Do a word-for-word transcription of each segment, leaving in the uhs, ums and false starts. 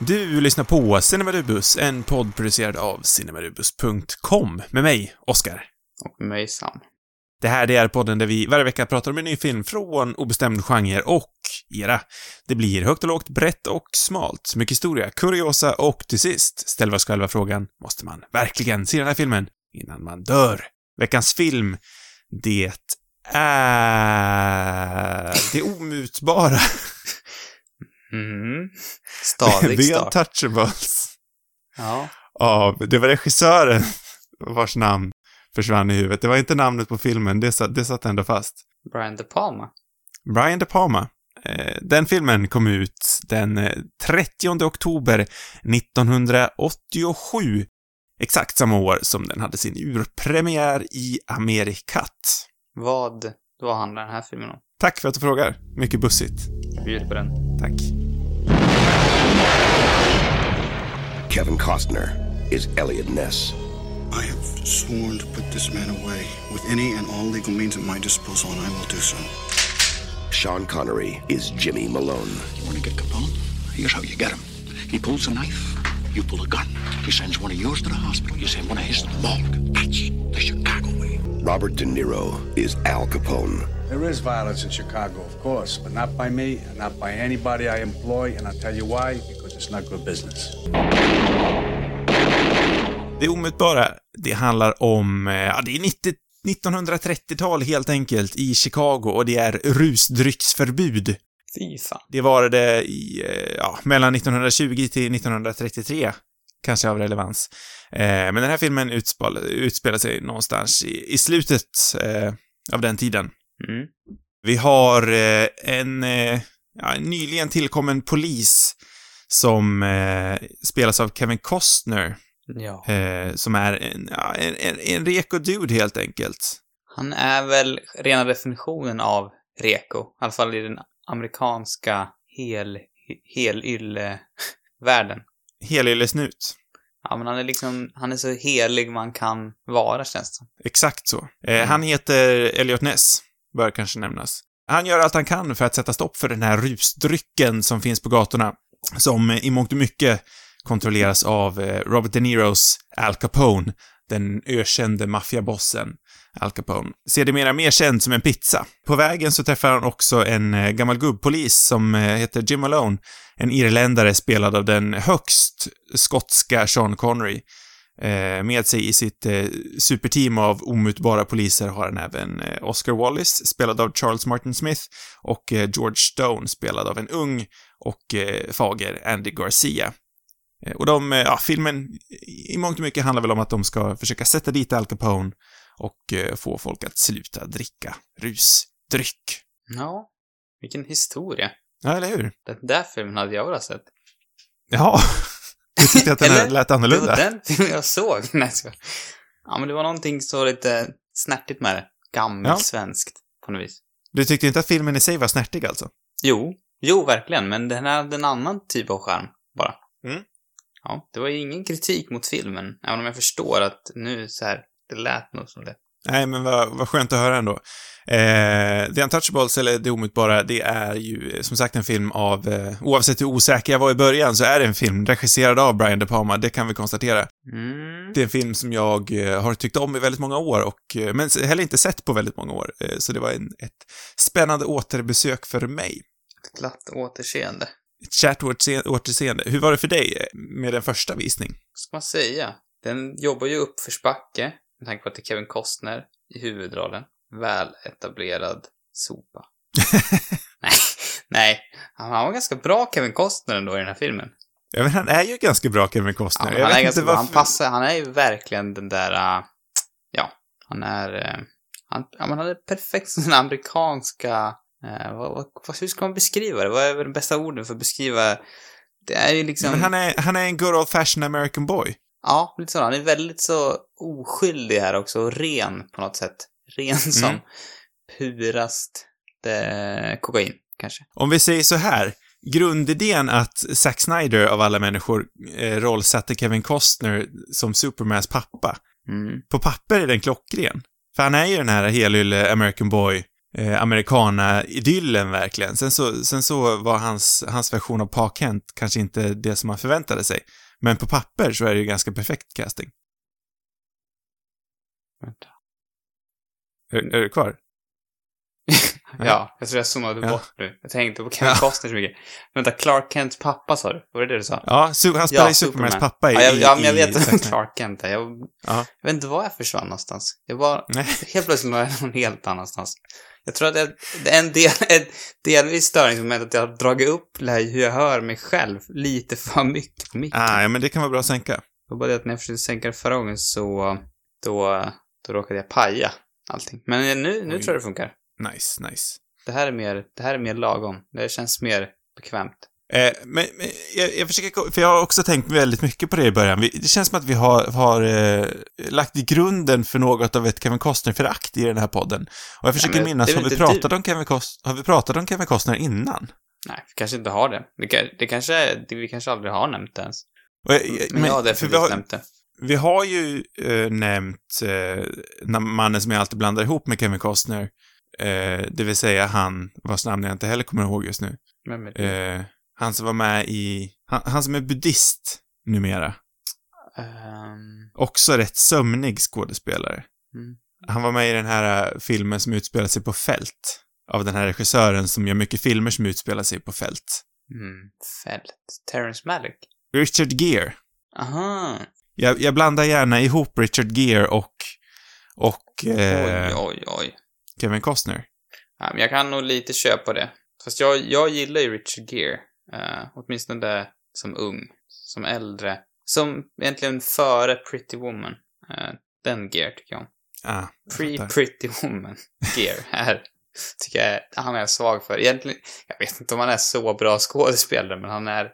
Du lyssnar på Cinemadubbus, en podd producerad av Cinemadubbus punkt com med mig, Oscar. Och mig, Sam. Det här är podden där vi varje vecka pratar om en ny film från obestämd genre och era. Det blir högt och lågt, brett och smalt. Mycket historia, kuriosa och till sist ställer vi oss själva frågan, måste man verkligen se den här filmen innan man dör? Veckans film, det är... det omutbara... Mm. Stadig The Untouchables. Ja. Ja, det var regissören vars namn försvann i huvudet. Det var inte namnet på filmen, det satt, det satt ändå fast. Brian De Palma. Brian De Palma. Den filmen kom ut den trettionde oktober nittonhundraåttiosju. Exakt samma år som den hade sin urpremiär i Amerikat. Vad då handlar den här filmen om? Tack för att du frågar. Mycket bussigt. Jag bjuder på den. Tack. Kevin Costner is Elliot Ness. I have sworn to put this man away with any and all legal means at my disposal, and I will do so. Sean Connery is Jimmy Malone. You want to get Capone? Here's how you get him. He pulls a knife. You pull a gun. He sends one of yours to the hospital. You send one of his to the morgue. That's the Chicago way. Robert De Niro is Al Capone. There is violence in Chicago, of course, but not by me and not by anybody I employ, and I'll tell you why, because it's not good business. Det omutbara, det handlar om, ja, det är nittonhundratrettiotal helt enkelt i Chicago, och det är rusdrycksförbud. Fisa. Det var det i, ja, mellan nittonhundratjugo till nittonhundratrettiotre. Kanske av relevans. Eh, men den här filmen utspel- utspelar sig någonstans i, i slutet eh, av den tiden. Mm. Vi har eh, en, eh, ja, en nyligen tillkommen polis som eh, spelas av Kevin Costner. Ja. Eh, som är en, ja, en, en, en reko dude helt enkelt. Han är väl rena definitionen av reko. I alla fall i den amerikanska hel, helylle-världen. Helyllesnut. Ja, men han är liksom, han är så helig man kan vara, känns det som. Exakt så. Eh, mm. Han heter Elliot Ness, bör kanske nämnas. Han gör allt han kan för att sätta stopp för den här rusdrycken som finns på gatorna, som i mångt och mycket kontrolleras av Robert De Niros Al Capone, den ökände maffiabossen Al Capone. Sedermera mer känd som en pizza. På vägen så träffar han också en gammal gubbpolis som heter Jim Malone, en irländare spelad av den högst skotska Sean Connery. Med sig i sitt superteam av omutbara poliser har han även Oscar Wallace, spelad av Charles Martin Smith, och George Stone, spelad av en ung och fager Andy Garcia. Och de, ja, filmen i mångt och mycket handlar väl om att de ska försöka sätta dit Al Capone och eh, få folk att sluta dricka rusdryck. Ja, vilken historia. Ja, eller hur? Den där filmen hade jag väl sett. Ja, du tyckte att den här lät annorlunda. Det var den filmen jag såg. Nej, så. Ja, men det var någonting så lite snärtigt med det. Gammelsvenskt, ja. På något vis. Du tyckte inte att filmen i sig var snärtig alltså? Jo, jo verkligen, men den här hade en annan typ av skärm bara. Mm. Ja, det var ju ingen kritik mot filmen, även om jag förstår att nu så här, det lät nog som det. Nej, men vad, vad skönt att höra ändå. Eh, The Untouchables, eller Det omutbara, det är ju som sagt en film av, eh, oavsett hur osäker jag var i början, så är det en film regisserad av Brian De Palma, det kan vi konstatera. Mm. Det är en film som jag har tyckt om i väldigt många år, och, men heller inte sett på väldigt många år. Eh, så det var en, ett spännande återbesök för mig. Ett glatt återseende. Ett kärt återseende. Hur var det för dig med den första visning? Ska man säga. Den jobbar ju upp för spacke. Med tanke på att det är Kevin Costner i huvudrollen. Väl etablerad sopa. nej, nej. Han var ganska bra Kevin Costner ändå i den här filmen. Ja, men han är ju ganska bra Kevin Costner. Ja, han, är ganska bra. Han, passar, han är ju verkligen den där... Uh, ja, han är... Uh, han, ja, men han är perfekt som den amerikanska... Uh, vad, vad, hur ska man beskriva det? Vad är den bästa orden för att beskriva? Det är ju liksom... Men han är, han är en good old fashioned American boy. Ja, lite så. Han är väldigt så oskyldig här också. Och ren på något sätt. Ren som mm. purast de, kokain, kanske. Om vi säger så här. Grundidén att Zack Snyder av alla människor eh, rollsatte Kevin Costner som Supermans pappa. Mm. På papper är den klockren. För han är ju den här helylle American boy eh, americana-idyllen verkligen. Sen så, sen så var hans, hans version av Pa Kent kanske inte det som man förväntade sig. Men på papper så är det ju ganska perfekt casting. Vänta. Är, är du kvar? Ja, jag tror jag zoomade ja. bort nu. Jag tänkte på Kevin Costner så mycket. Vänta, Clark Kents pappa sa du? Var det det du sa? Ja, su- han spelar ja, ju Supermans Superman. pappa i... Ja, jag, ja men jag vet inte Clark Kent är. Jag, jag vet inte var jag försvann någonstans. Jag var helt plötsligt var jag någon helt annanstans. Jag tror att det är en del, en delvis störningsmoment att jag har dragit upp hur jag hör mig själv lite för mycket på micken. Ah, ja, men det kan vara bra att sänka. Och bara det att när jag försökte sänka det förra gången så då, då råkade jag paja allting. Men nu, nu tror jag det funkar. Nice, nice. Det här är mer, det här är mer lagom. Det känns mer bekvämt. Eh, men, men jag, jag försöker, för jag har också tänkt väldigt mycket på det i början. Vi, det känns som att vi har, har eh, lagt i grunden för något av ett Kevin Costner-förakt i den här podden. Och jag försöker ja, minnas, har vi, pratat om Kevin Cost- har vi pratat om Kevin Costner innan? Nej, vi kanske inte har det. Det, det kanske, det, vi kanske aldrig har nämnt ens. Och jag, jag, men jag har definitivt har... nämnt det. Vi har ju eh, nämnt eh, mannen som jag alltid blandar ihop med Kevin Costner. Eh, det vill säga han, vars namn jag inte heller kommer ihåg just nu. Eh, han som var med i... Han, han som är buddhist numera. Um... Också rätt sömnig skådespelare. Mm. Han var med i den här uh, filmen som utspelar sig på fält. Av den här regissören som gör mycket filmer som utspelar sig på fält. Mm. Fält. Terence Malick. Richard Gere. Aha. Jag, jag blandar gärna ihop Richard Gere och... och eh, oj, oj, oj. Kevin Costner. Ja, men jag kan nog lite köpa det. Fast jag, jag gillar ju Richard Gere. Uh, åtminstone där som ung. Som äldre. Som egentligen före Pretty Woman. Uh, den Gere tycker jag om. Ah, Pre-Pretty Woman Gere här. Tycker jag han är svag för. Egentligen, jag vet inte om han är så bra skådespelare. Men han är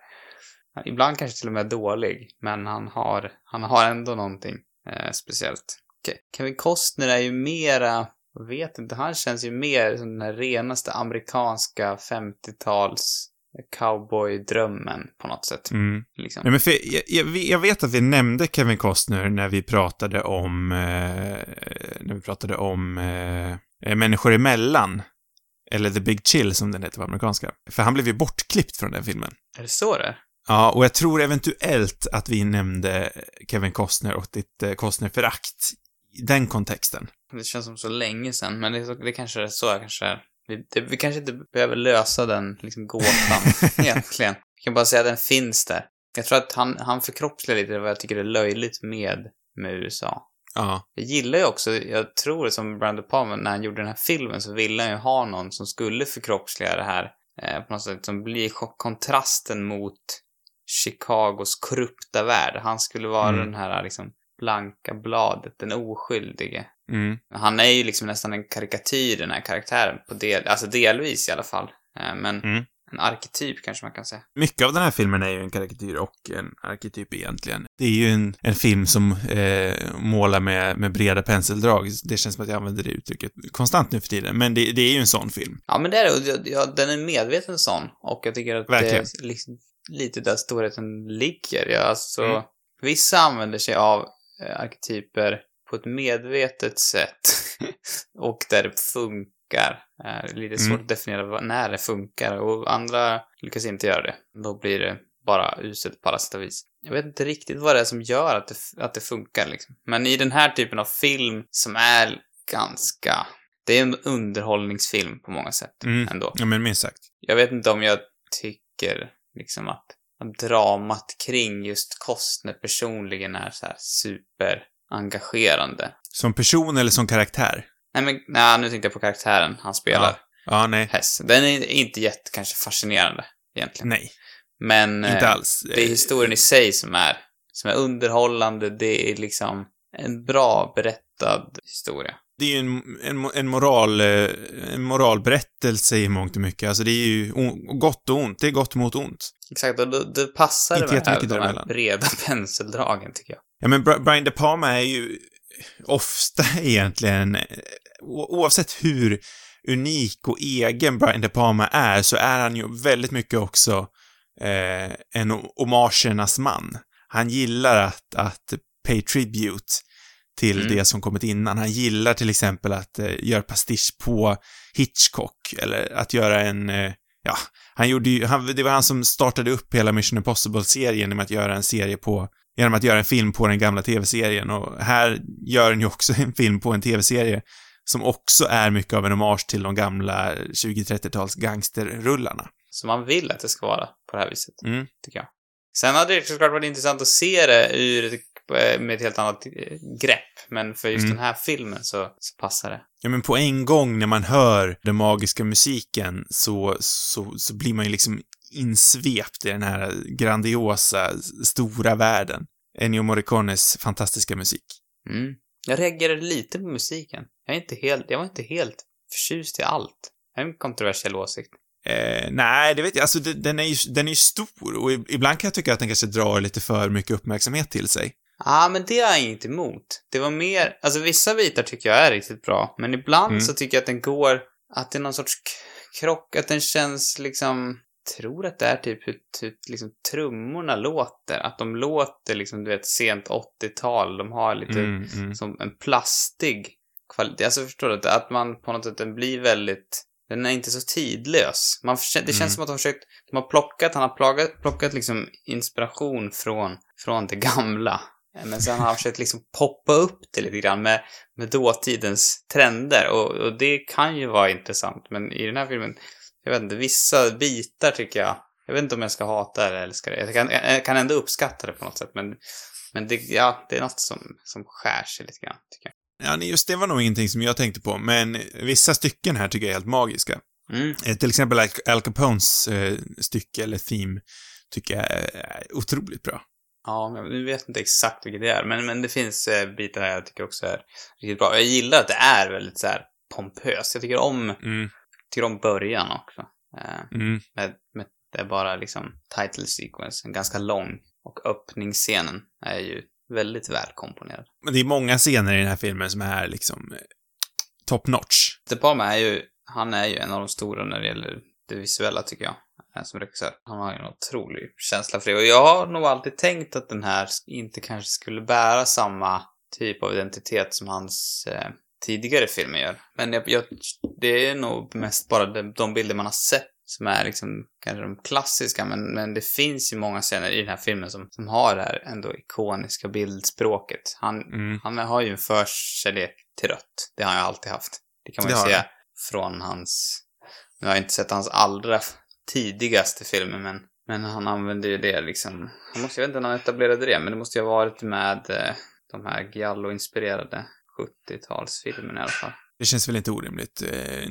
ibland kanske till och med dålig. Men han har, han har ändå någonting uh, speciellt. Okay. Kevin Costner är ju mera... Jag vet inte, han känns ju mer som den här renaste amerikanska femtiotals cowboy-drömmen på något sätt. Mm. Liksom. Nej, men för jag, jag, jag vet att vi nämnde Kevin Costner när vi pratade om eh, när vi pratade om eh, Människor emellan. Eller The Big Chill som den heter på amerikanska. För han blev ju bortklippt från den filmen. Är det så det? Ja, och jag tror eventuellt att vi nämnde Kevin Costner och ditt eh, Costner-förakt i den kontexten. Det känns som så länge sedan, men det, det kanske är så kanske är. Vi, det, vi kanske inte behöver lösa den liksom, gåtan egentligen. Vi kan bara säga att den finns där. Jag tror att han, han förkroppsligar lite vad jag tycker är löjligt med, med U S A. Uh-huh. Jag gillar ju också, jag tror som Brian De Palma, när han gjorde den här filmen så ville han ju ha någon som skulle förkroppsliga det här. Eh, på något sätt som blir kontrasten mot Chicagos korrupta värld. Han skulle vara mm. den här liksom... blanka bladet, den oskyldige. Mm. Han är ju liksom nästan en karikatyr, den här karaktären, på del, alltså delvis i alla fall. Men mm. en arketyp kanske man kan säga. Mycket av den här filmen är ju en karikatyr och en arketyp egentligen. Det är ju en, en film som eh, målar med, med breda penseldrag. Det känns som att jag använder det uttrycket konstant nu för tiden. Men det, det är ju en sån film. Ja, men det är det. Ja, den är medveten sån. Och jag tycker att verkligen. Det är liksom, lite där storheten ligger. Ja, alltså, mm. Vissa använder sig av arketyper på ett medvetet sätt och där det funkar. Det är lite svårt mm. att definiera när det funkar och andra lyckas inte göra det. Då blir det bara uselt på alla sätt och vis. Jag vet inte riktigt vad det är som gör att det, att det funkar. Liksom. Men i den här typen av film som är ganska... Det är en underhållningsfilm på många sätt mm. ändå. Ja, men minst sagt. Jag vet inte om jag tycker liksom att dramat kring just Costner personligen är så här superengagerande. Som person eller som karaktär? Nej, men nej, nu tänkte jag på karaktären han spelar. Ja, ja nej. Hess. Den är inte jätte kanske fascinerande egentligen. Nej. Men inte alls. Det är historien i sig som är som är underhållande. Det är liksom en bra berättad historia. Det är ju en, en, en, moral, en moralberättelse i mångt och mycket. Alltså det är ju on, gott och ont. Det är gott mot ont. Exakt, och det, det passar inte det här, de här breda penseldragen tycker jag. Ja, men Brian De Palma är ju ofta egentligen, oavsett hur unik och egen Brian De Palma är, så är han ju väldigt mycket också eh, en homagernas man. Han gillar att, att pay tribute till mm. det som kommit innan. Han gillar till exempel att eh, göra pastisch på Hitchcock, eller att göra en eh, ja, han gjorde ju, han, det var han som startade upp hela Mission Impossible-serien genom att göra en serie på genom att göra en film på den gamla tv-serien, och här gör han ju också en film på en tv-serie som också är mycket av en hommage till de gamla tjugo-trettio-tals gangsterrullarna. Som man vill att det ska vara på det här viset, mm. tycker jag. Sen hade det såklart varit intressant att se det ur, med ett helt annat grepp. Men för just mm. den här filmen så, så passar det. Ja, men på en gång när man hör den magiska musiken så, så, så blir man ju liksom insvept i den här grandiosa, stora världen. Ennio Morricones fantastiska musik. Mm. Jag reagerade lite på musiken. Jag, är inte helt, jag var inte helt förtjust i allt. Det är en kontroversiell åsikt. Eh, nej, det vet jag. Alltså, det, den är ju den är stor, och ibland kan jag tycka att den kanske drar lite för mycket uppmärksamhet till sig. Ja, ah, men det är jag inte emot. Det var mer, alltså vissa bitar tycker jag är riktigt bra, men ibland mm. så tycker jag att den går, att det är någon sorts k- krock, att den känns liksom, tror att det är typ hur typ, liksom, trummorna låter, att de låter liksom, du vet, sent åttio-tal, de har lite mm, mm. som en plastig kvalitet. Alltså förstår du, att man på något sätt, den blir väldigt, den är inte så tidlös. Man, det känns mm. som att de har försökt, de har plockat, han har plockat, plockat liksom inspiration från, från det gamla. Men sen har han försökt liksom poppa upp det lite grann med, med dåtidens trender. Och, och det kan ju vara intressant. Men i den här filmen, jag vet inte, vissa bitar tycker jag, jag vet inte om jag ska hata det eller älska det. Jag kan, jag kan ändå uppskatta det på något sätt. Men, men det, ja, det är något som, som skär sig lite grann, tycker jag. Ja, just det var nog ingenting som jag tänkte på, men vissa stycken här tycker jag är helt magiska. Mm. Till exempel Al Capones eh, stycke eller theme tycker jag är otroligt bra. Ja, jag vet inte exakt vilket det är, men, men det finns eh, bitar här jag tycker också är riktigt bra. Jag gillar att det är väldigt så här pompöst. Jag tycker om, mm. tycker om början också. Eh, mm. med, med, det är bara liksom title sequence, ganska lång, och öppningsscenen är ju väldigt välkomponerad. Men det är många scener i den här filmen som är liksom eh, top notch. De Palma är ju, han är ju en av de stora när det gäller det visuella, tycker jag, som regissör. Han har en otrolig känsla för det. Och jag har nog alltid tänkt att den här inte kanske skulle bära samma typ av identitet som hans eh, tidigare filmer gör. Men jag, jag, det är nog mest bara de, de bilder man har sett som är liksom kanske de klassiska, men, men det finns ju många scener i den här filmen som, som har det här ändå ikoniska bildspråket. Han, mm. han har ju en förkärlek till rött. Det har han ju alltid haft. Det kan man ju säga från hans, nu har jag inte sett hans allra tidigaste filmer, men, men han använde ju det liksom. Han måste, jag vet inte när han etablerade det, men det måste ju ha varit med eh, de här giallo-inspirerade sjuttio-talsfilmerna i alla fall. Det känns väl inte orimligt.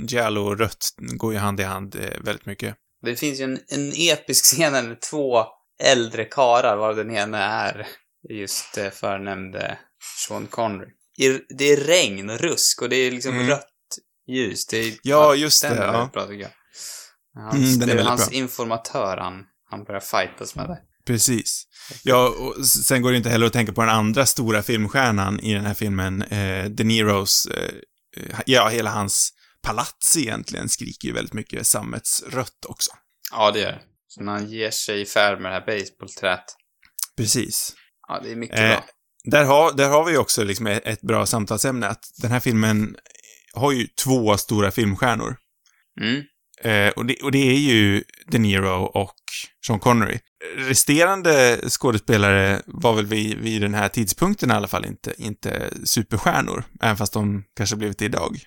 Giallo och rött går ju hand i hand väldigt mycket. Det finns ju en, en episk scen med två äldre karar, varav den ena är just förnämnde Sean Connery. Det är regn och rusk, och det är liksom mm. rött ljus. Det är, ja, just det. Är ja. Bra, tycker jag. Hans, mm, är hans informatör, han, han börjar fightas med det. Precis. Ja, och sen går det inte heller att tänka på den andra stora filmstjärnan i den här filmen, eh, De Niros... Eh, ja, hela hans palats egentligen skriker ju väldigt mycket sammetsrött också. Ja, det är. Så när han ger sig i färd med det här baseballträt. Precis. Ja, det är mycket eh, bra. Där har, där har vi också liksom ett bra samtalsämne, att den här filmen har ju två stora filmstjärnor. Mm. Eh, och, det, och det är ju De Niro och Sean Connery. Resterande skådespelare var väl vid, vid den här tidpunkten i alla fall inte, inte superstjärnor, även fast de kanske blivit det idag.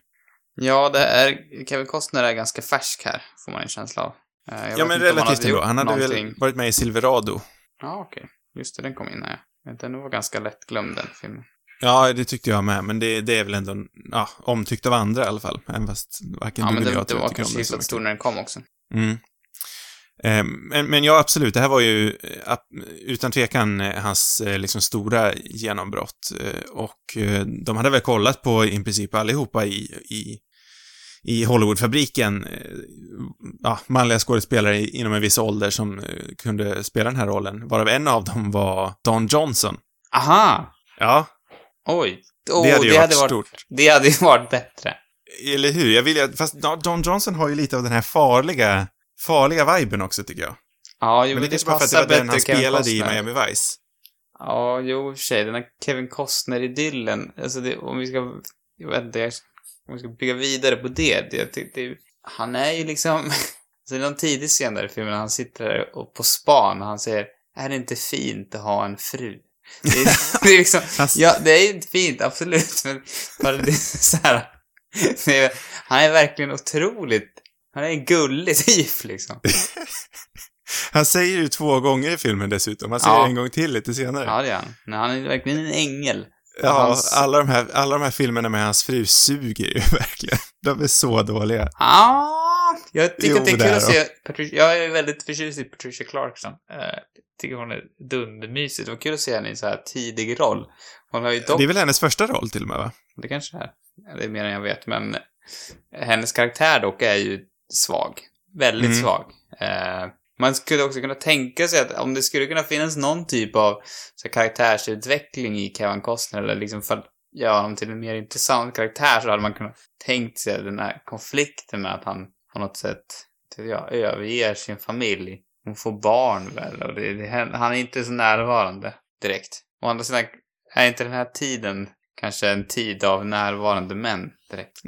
Ja, det är, Kevin Costner är ganska färsk här, får man en känsla av. Jag, ja, men relativt ändå. Han hade någonting. Väl varit med i Silverado. Ja, okej. Okay. Just det, den kom in här. Den var ganska lättglömd, den filmen. Ja, det tyckte jag med, men det, det är väl ändå ja, omtyckt av andra i alla fall. Även fast varken ja, du eller jag jag tyckte om det. Ja, men det var kanske stor när den kom också. Mm. Men, men ja, absolut. Det här var ju utan tvekan hans liksom stora genombrott. Och de hade väl kollat på i princip allihopa i, i, i Hollywoodfabriken. Ja, manliga skådespelare inom en viss ålder som kunde spela den här rollen. Varav en av dem var Don Johnson. Aha! Ja. Oj. Oh, det hade, det hade varit stort. Det hade ju varit bättre. Eller hur? Jag vill, fast Don Johnson har ju lite av den här farliga... farliga viben också, tycker jag. Ja, ju, men det, det kanske bara för att det var den han spelade i Miami Vice. Ja, jo, tjej, den här Kevin Costner-idyllen. Alltså det, om vi ska, jag vet inte, om vi ska bygga vidare på det. det, det, det han är ju liksom, alltså i någon tidig scen där i filmen han sitter där och på span och han säger, är det inte fint att ha en fru? Det är, det är liksom, ja, det är ju inte fint, absolut. Men bara det är så här, det är, han är verkligen otroligt, han är en gullig typ liksom. Han säger ju två gånger i filmen dessutom. Han säger ja. en gång till lite senare. Ja, det är han. Nej, han är verkligen en ängel. Ja, hans... alla, de här, alla de här filmerna med hans fru suger ju verkligen. De är så dåliga. Ja, jag tycker jo, att det är kul att se Patricia. Jag är väldigt förtjust i Patricia Clarkson. Jag tycker hon är dundermysigt. Det var kul att se henne i en så här tidig roll. Hon har ju dock... Det är väl hennes första roll till och med, va? Det kanske är. Det är mer än jag vet, men hennes karaktär dock är ju svag. Väldigt mm. svag. Eh... Man skulle också kunna tänka sig att om det skulle kunna finnas någon typ av så här, karaktärsutveckling i Kevin Costner eller liksom för att göra honom till en mer intressant karaktär, så hade man kunnat tänkt sig den här konflikten med att han på något sätt jag, överger sin familj. Hon får barn väl och det, det, han är inte så närvarande direkt. Å andra sidan är inte den här tiden kanske en tid av närvarande män direkt.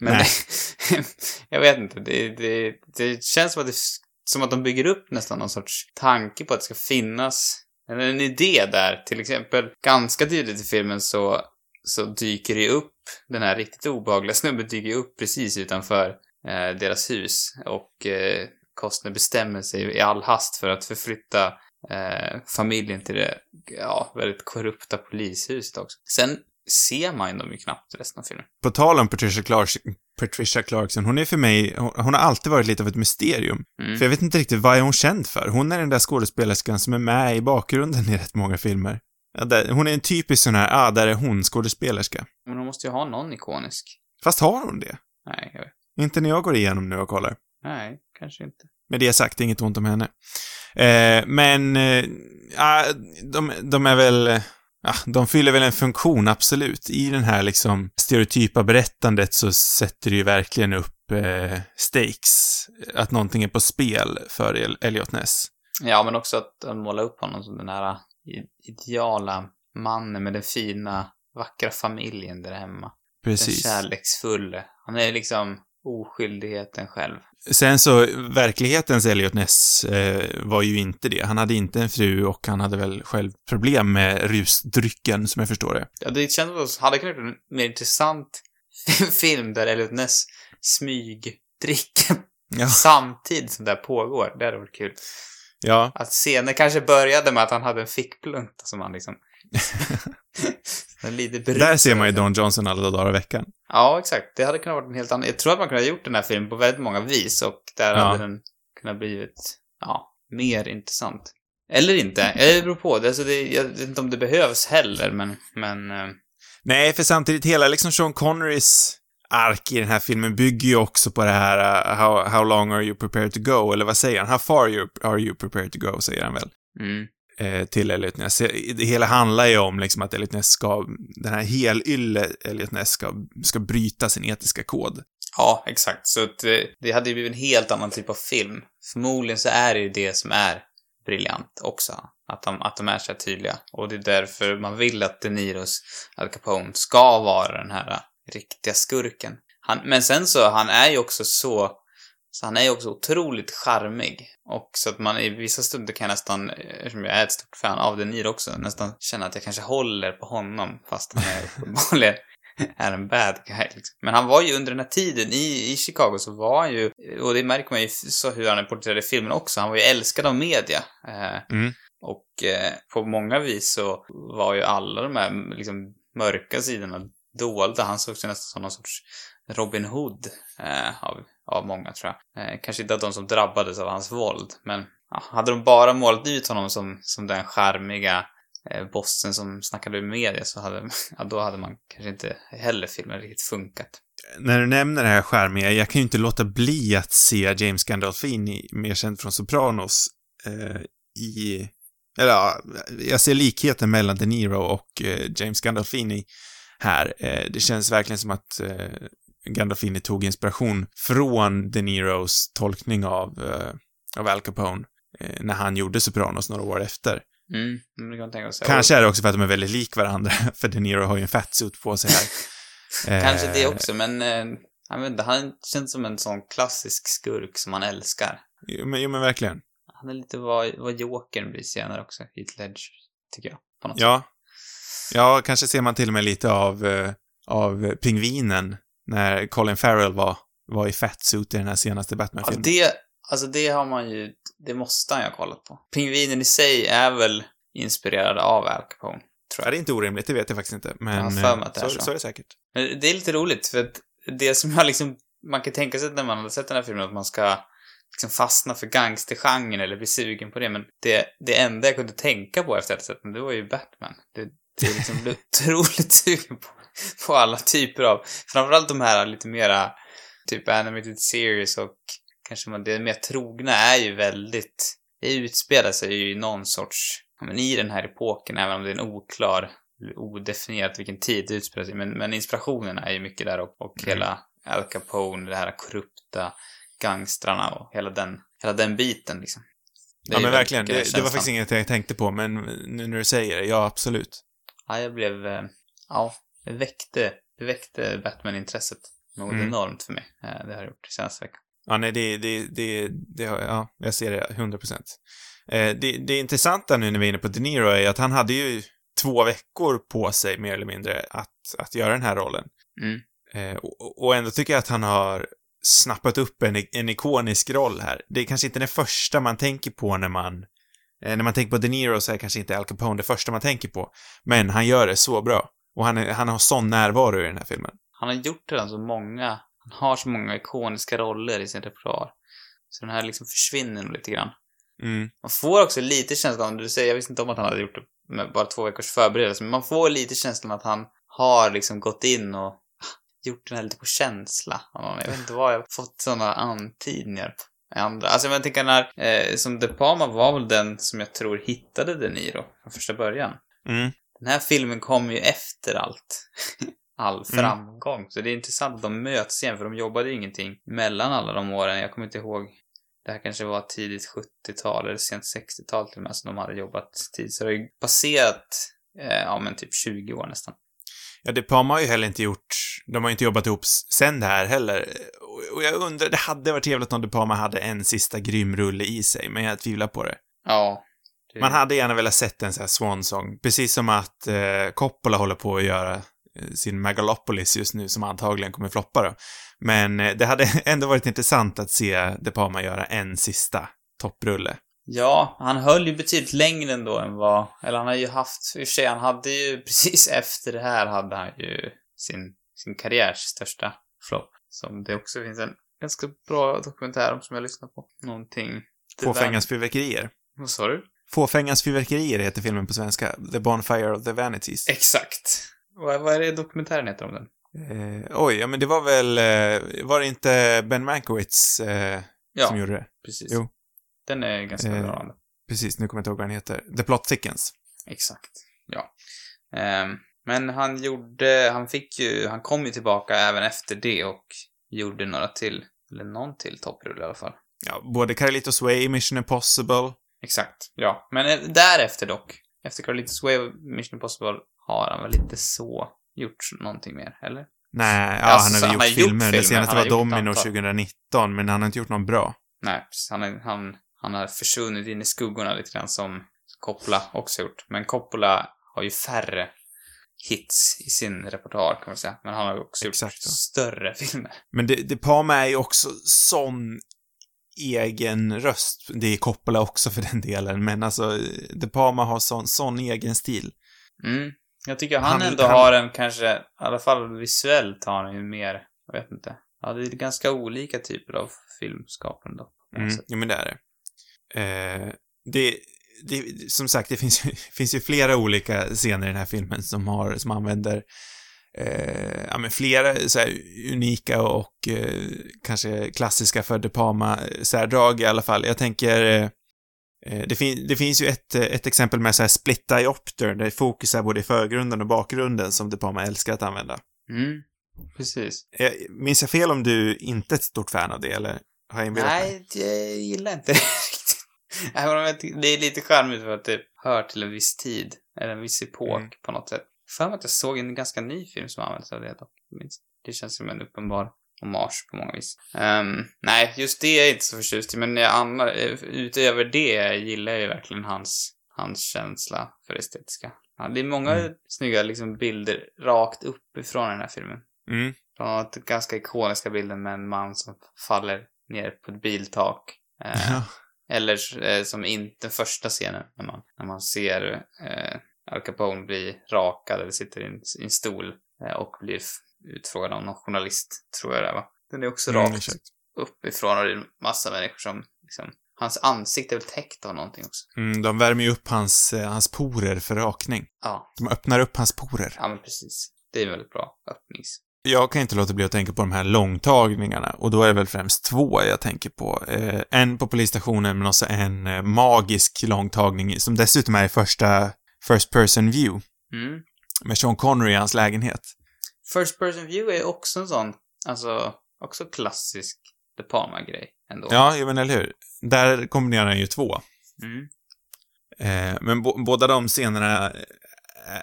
Men det, jag vet inte. Det, det, det känns som att det Som att de bygger upp nästan någon sorts tanke på att det ska finnas en, en idé där. Till exempel, ganska tydligt i filmen så, så dyker det upp, den här riktigt obehagliga snubben dyker upp precis utanför eh, deras hus. Och eh, Costner bestämmer sig i all hast för att förflytta eh, familjen till det ja, väldigt korrupta polishuset också. Sen ser man ju dem ju knappt resten av filmen. På tal om Patricia Clarkson, Patricia Clarkson, hon är för mig, hon, hon har alltid varit lite av ett mysterium. Mm. För jag vet inte riktigt vad är hon känd för. Hon är den där skådespelerskan som är med i bakgrunden i rätt många filmer. Ja, där, hon är en typisk sån här, ah, där är hon skådespelerska. Men hon måste ju ha någon ikonisk. Fast har hon det? Nej, jag vet. Inte när jag går igenom nu och kollar. Nej, kanske inte. Men det är sagt, inget ont om henne. Eh, men, ja, eh, de, de är väl... Ja, de fyller väl en funktion, absolut. I den här liksom stereotypa berättandet så sätter det ju verkligen upp eh, stakes. Att någonting är på spel för Elliot Ness. Ja, men också att måla upp honom som den här ideala mannen med den fina, vackra familjen där hemma. Precis. Den kärleksfulla. Han är liksom oskyldigheten själv. Sen så, verklighetens Elliot Ness eh, var ju inte det. Han hade inte en fru och han hade väl själv problem med rusdrycken, som jag förstår det. Ja, det känns som att hade kunnat en mer intressant film där Elliot Ness smygdricker ja. samtidigt som det här pågår. Det hade varit kul. Ja. Att scenen kanske började med att han hade en fickplunta som han liksom... Där ser man ju Don Johnson alla dagar i veckan. Ja, exakt. Det hade kunnat vara en helt annan. Jag tror att man kunde ha gjort den här filmen på väldigt många vis. Och där ja. hade den kunnat blivit ja, mer intressant. Eller inte, det beror på det, alltså det. Jag vet inte om det behövs heller, men, men... Nej, för samtidigt hela liksom Sean Connerys ark i den här filmen bygger ju också på det här uh, how, how long are you prepared to go? Eller vad säger han? How far you, are you prepared to go? Säger han väl. Mm. Till Elliot Ness. Det hela handlar ju om liksom att Elliot Ness ska, den här helylle Elliot Ness ska, ska bryta sin etiska kod. Ja, exakt. Så det, det hade ju blivit en helt annan typ av film. Förmodligen så är det ju det som är briljant också. Att de, att de är så tydliga. Och det är därför man vill att De Niros Al Capone ska vara den här riktiga skurken. Han, men sen så, han är ju också så... Så han är ju också otroligt charmig. Och så att man i vissa stunder kan nästan, som jag är ett stort fan av De Niro också, nästan känna att jag kanske håller på honom fast han är uppenbarligen är en bad guy. Liksom. Men han var ju under den här tiden i, i Chicago så var han ju, och det märker man ju så hur han är porträtterad i filmen också, han var ju älskad av media. Mm. Och eh, på många vis så var ju alla de här liksom, mörka sidorna dolda. Han såg sig nästan som någon sorts Robin Hood eh, av av många, tror jag. Eh, kanske inte att de som drabbades av hans våld, men ja, hade de bara målat ut honom som, som den charmiga eh, bossen som snackade med media så hade, ja, då hade man kanske inte heller filmen riktigt funkat. När du nämner det här charmiga, jag kan ju inte låta bli att se James Gandolfini, mer känd från Sopranos, eh, i... Eller ja, jag ser likheten mellan De Niro och eh, James Gandolfini här. Eh, det känns verkligen som att... Eh, Gandolfini tog inspiration från De Niros tolkning av, uh, av Al Capone uh, när han gjorde Sopranos några år efter. Mm, det kan tänka sig. Kanske är det också för att de är väldigt lik varandra. För De Niro har ju en fatsuit på sig här. eh, Kanske det också, men eh, jag vet inte, han känns som en sån klassisk skurk som man älskar. Jo men, jo, men verkligen. Han är lite vad, vad Jokern blir senare också. Heath Ledger, tycker jag, på något ja. sätt. Ja, kanske ser man till och med lite av, eh, av Pingvinen när Colin Farrell var, var i fatsuit i den här senaste Batman-filmen. Ja, det... Alltså det har man ju, det måste jag ha kollat på. Pingvinen i sig är väl inspirerad av Al Capone, tror jag. Det är inte orimligt, det vet jag faktiskt inte. Men ja, det så, så. så är det säkert. Men det är lite roligt, för att det som jag liksom, man kan tänka sig när man har sett den här filmen, att man ska liksom fastna för gangstergenren eller bli sugen på det. Men det, det enda jag kunde tänka på efter att ha sett den, det var ju Batman. Det, det är liksom blev otroligt sugen på, på alla typer av, framförallt de här lite mera typ animated series och kanske man, det mer trogna är ju väldigt, det utspelar sig ju någon sorts, men i den här epoken, även om det är en oklar, odefinierat vilken tid det utspelar sig, men, men inspirationen är ju mycket där och, och mm. hela Al Capone, det här korrupta gangstrarna och hela den, hela den biten liksom. Ja men verkligen, det, det var faktiskt inget jag tänkte på, men nu när du säger det, ja absolut. Ja jag blev, ja, det väckte, det väckte Batman-intresset något mm. enormt för mig, det har jag gjort senaste veckan. Ja, nej, det, det, det, det, ja, jag ser det hundra procent. Eh, det, det intressanta nu när vi är inne på De Niro är att han hade ju två veckor på sig mer eller mindre att, att göra den här rollen. Mm. Eh, och, och ändå tycker jag att han har snappat upp en, en ikonisk roll här. Det är kanske inte det första man tänker på när man, eh, när man tänker på De Niro, så är kanske inte Al Capone det första man tänker på. Men han gör det så bra. Och han, han har sån närvaro i den här filmen. Han har gjort det så många... Han har så många ikoniska roller i sin repertoar. Så den här liksom försvinner nog lite grann. Mm. Man får också lite känslan, om du säger, jag visste inte om att han hade gjort det med bara två veckors förberedelse, men man får lite känslan att han har liksom gått in och gjort den här lite på känsla. Jag vet inte var jag har fått sådana antidningar på andra. Alltså jag tänker när, eh, som De Palma var väl den som jag tror hittade De Niro från första början. Mm. Den här filmen kom ju efter allt. all framgång. Mm. Så det är intressant att de möts igen, för de jobbade ju ingenting mellan alla de åren. Jag kommer inte ihåg, det här kanske var tidigt sjuttiotal eller sent sextiotal till och med som de hade jobbat tid. Så det har ju passerat eh, ja men typ tjugo år nästan. Ja, De Palma har ju heller inte gjort, de har ju inte jobbat ihop sen det här heller. Och, och jag undrar, det hade varit trevligt om De Palma hade en sista grymrulle i sig, men jag tvivlar på det. Ja. Det... Man hade gärna velat sett en sån här swansong, precis som att eh, Coppola håller på att göra sin Megalopolis just nu, som antagligen kommer floppa då. Men det hade ändå varit intressant att se De Palma göra en sista topprulle. Ja, han höll ju betydligt längre ändå än vad, eller han har ju haft, i och för sig han hade ju precis efter det här hade han ju sin, sin karriärs största flopp, som det också finns en ganska bra dokumentär om som jag lyssnar på. Någonting. Fåfängans fyrverkerier. Vad sa du? Fåfängans fyrverkerier heter filmen på svenska. The Bonfire of the Vanities. Exakt. Vad är det dokumentären heter om den? Eh, oj, ja men det var väl... Var det inte Ben Mankiewicz eh, ja, som gjorde det? Precis. Jo. Den är ganska eh, bra. Precis, nu kommer jag inte ihåg vad den heter. The Plot Thickens. Exakt, ja. Eh, men han gjorde... Han fick ju... Han kom ju tillbaka även efter det och gjorde några till. Eller någon till topprull i alla fall. Ja, både Carlitos Way, Mission Impossible. Exakt, ja. Men därefter dock. Efter Carlitos Way och Mission Impossible... Har han väl lite så gjort någonting mer, eller? Nej, ja, alltså, han har, han gjort, har filmer. gjort filmer. Det senaste var Domino tjugonitton, men han har inte gjort någon bra. Nej, han, han, han har försvunnit in i skuggorna lite grann som Coppola också gjort. Men Coppola har ju färre hits i sin repertoar, kan man säga. Men han har också gjort Exakt, större filmer. Men det, det Palma är ju också sån egen röst. Det är Coppola också för den delen. Men alltså, De Palma har sån, sån egen stil. Mm. Jag tycker han, han ändå han... har en kanske, i alla fall visuellt har han ju mer, jag vet inte. Ja, det är ganska olika typer av filmskapande då. Mm, jo men det är det. Eh, det, det. Som sagt, det finns ju, finns ju flera olika scener i den här filmen som, har, som använder eh, ja, men flera så här, unika och eh, kanske klassiska för De Palma särdrag i alla fall. Jag tänker... Eh, Det, fin- det finns ju ett, ett exempel med så här split diopter där fokus är både i förgrunden och bakgrunden som De Palma älskar att använda. Mm, precis. Jag, minns jag fel om du inte är ett stort fan av det, eller har jag inbillat mig? Nej, jag gillar inte det riktigt. Det är lite charmigt för att det hör till en viss tid eller en viss epok mm. på något sätt. För att jag såg en ganska ny film som användes av det dock. Det känns som en uppenbar hommage på många vis. Um, nej, just det är jag inte så förtjust i, men jag annar, utöver det gillar jag ju verkligen hans, hans känsla för det estetiska. Ja, det är många mm. snygga liksom, bilder rakt uppifrån den här filmen. Mm. Från den ganska ikoniska bilden med en man som faller ner på ett biltak. Eh, ja. Eller eh, som inte den första scenen när man, när man ser eh, Al Capone bli rakad eller sitter i en, i en stol eh, och blir utfrågad av någon journalist, tror jag det var. Den är också rakt mm, uppifrån och det är en massa människor som liksom, hans ansikte är väl täckt av någonting också. Mm, de värmer ju upp hans, eh, hans porer för rakning. Ja. De öppnar upp hans porer. Ja, men precis. Det är väldigt bra öppnings. Jag kan inte låta bli att tänka på de här långtagningarna. Och då är det väl främst två jag tänker på. Eh, en på polisstationen, men också en eh, magisk långtagning som dessutom är i första first person view. Mm. Med Sean Connery i hans lägenhet. First person view är också en sån, alltså också klassisk De Palma-grej ändå. Ja, jag menar, eller hur? Där kombinerar han ju två. Mm. Eh, men bo- båda de scenerna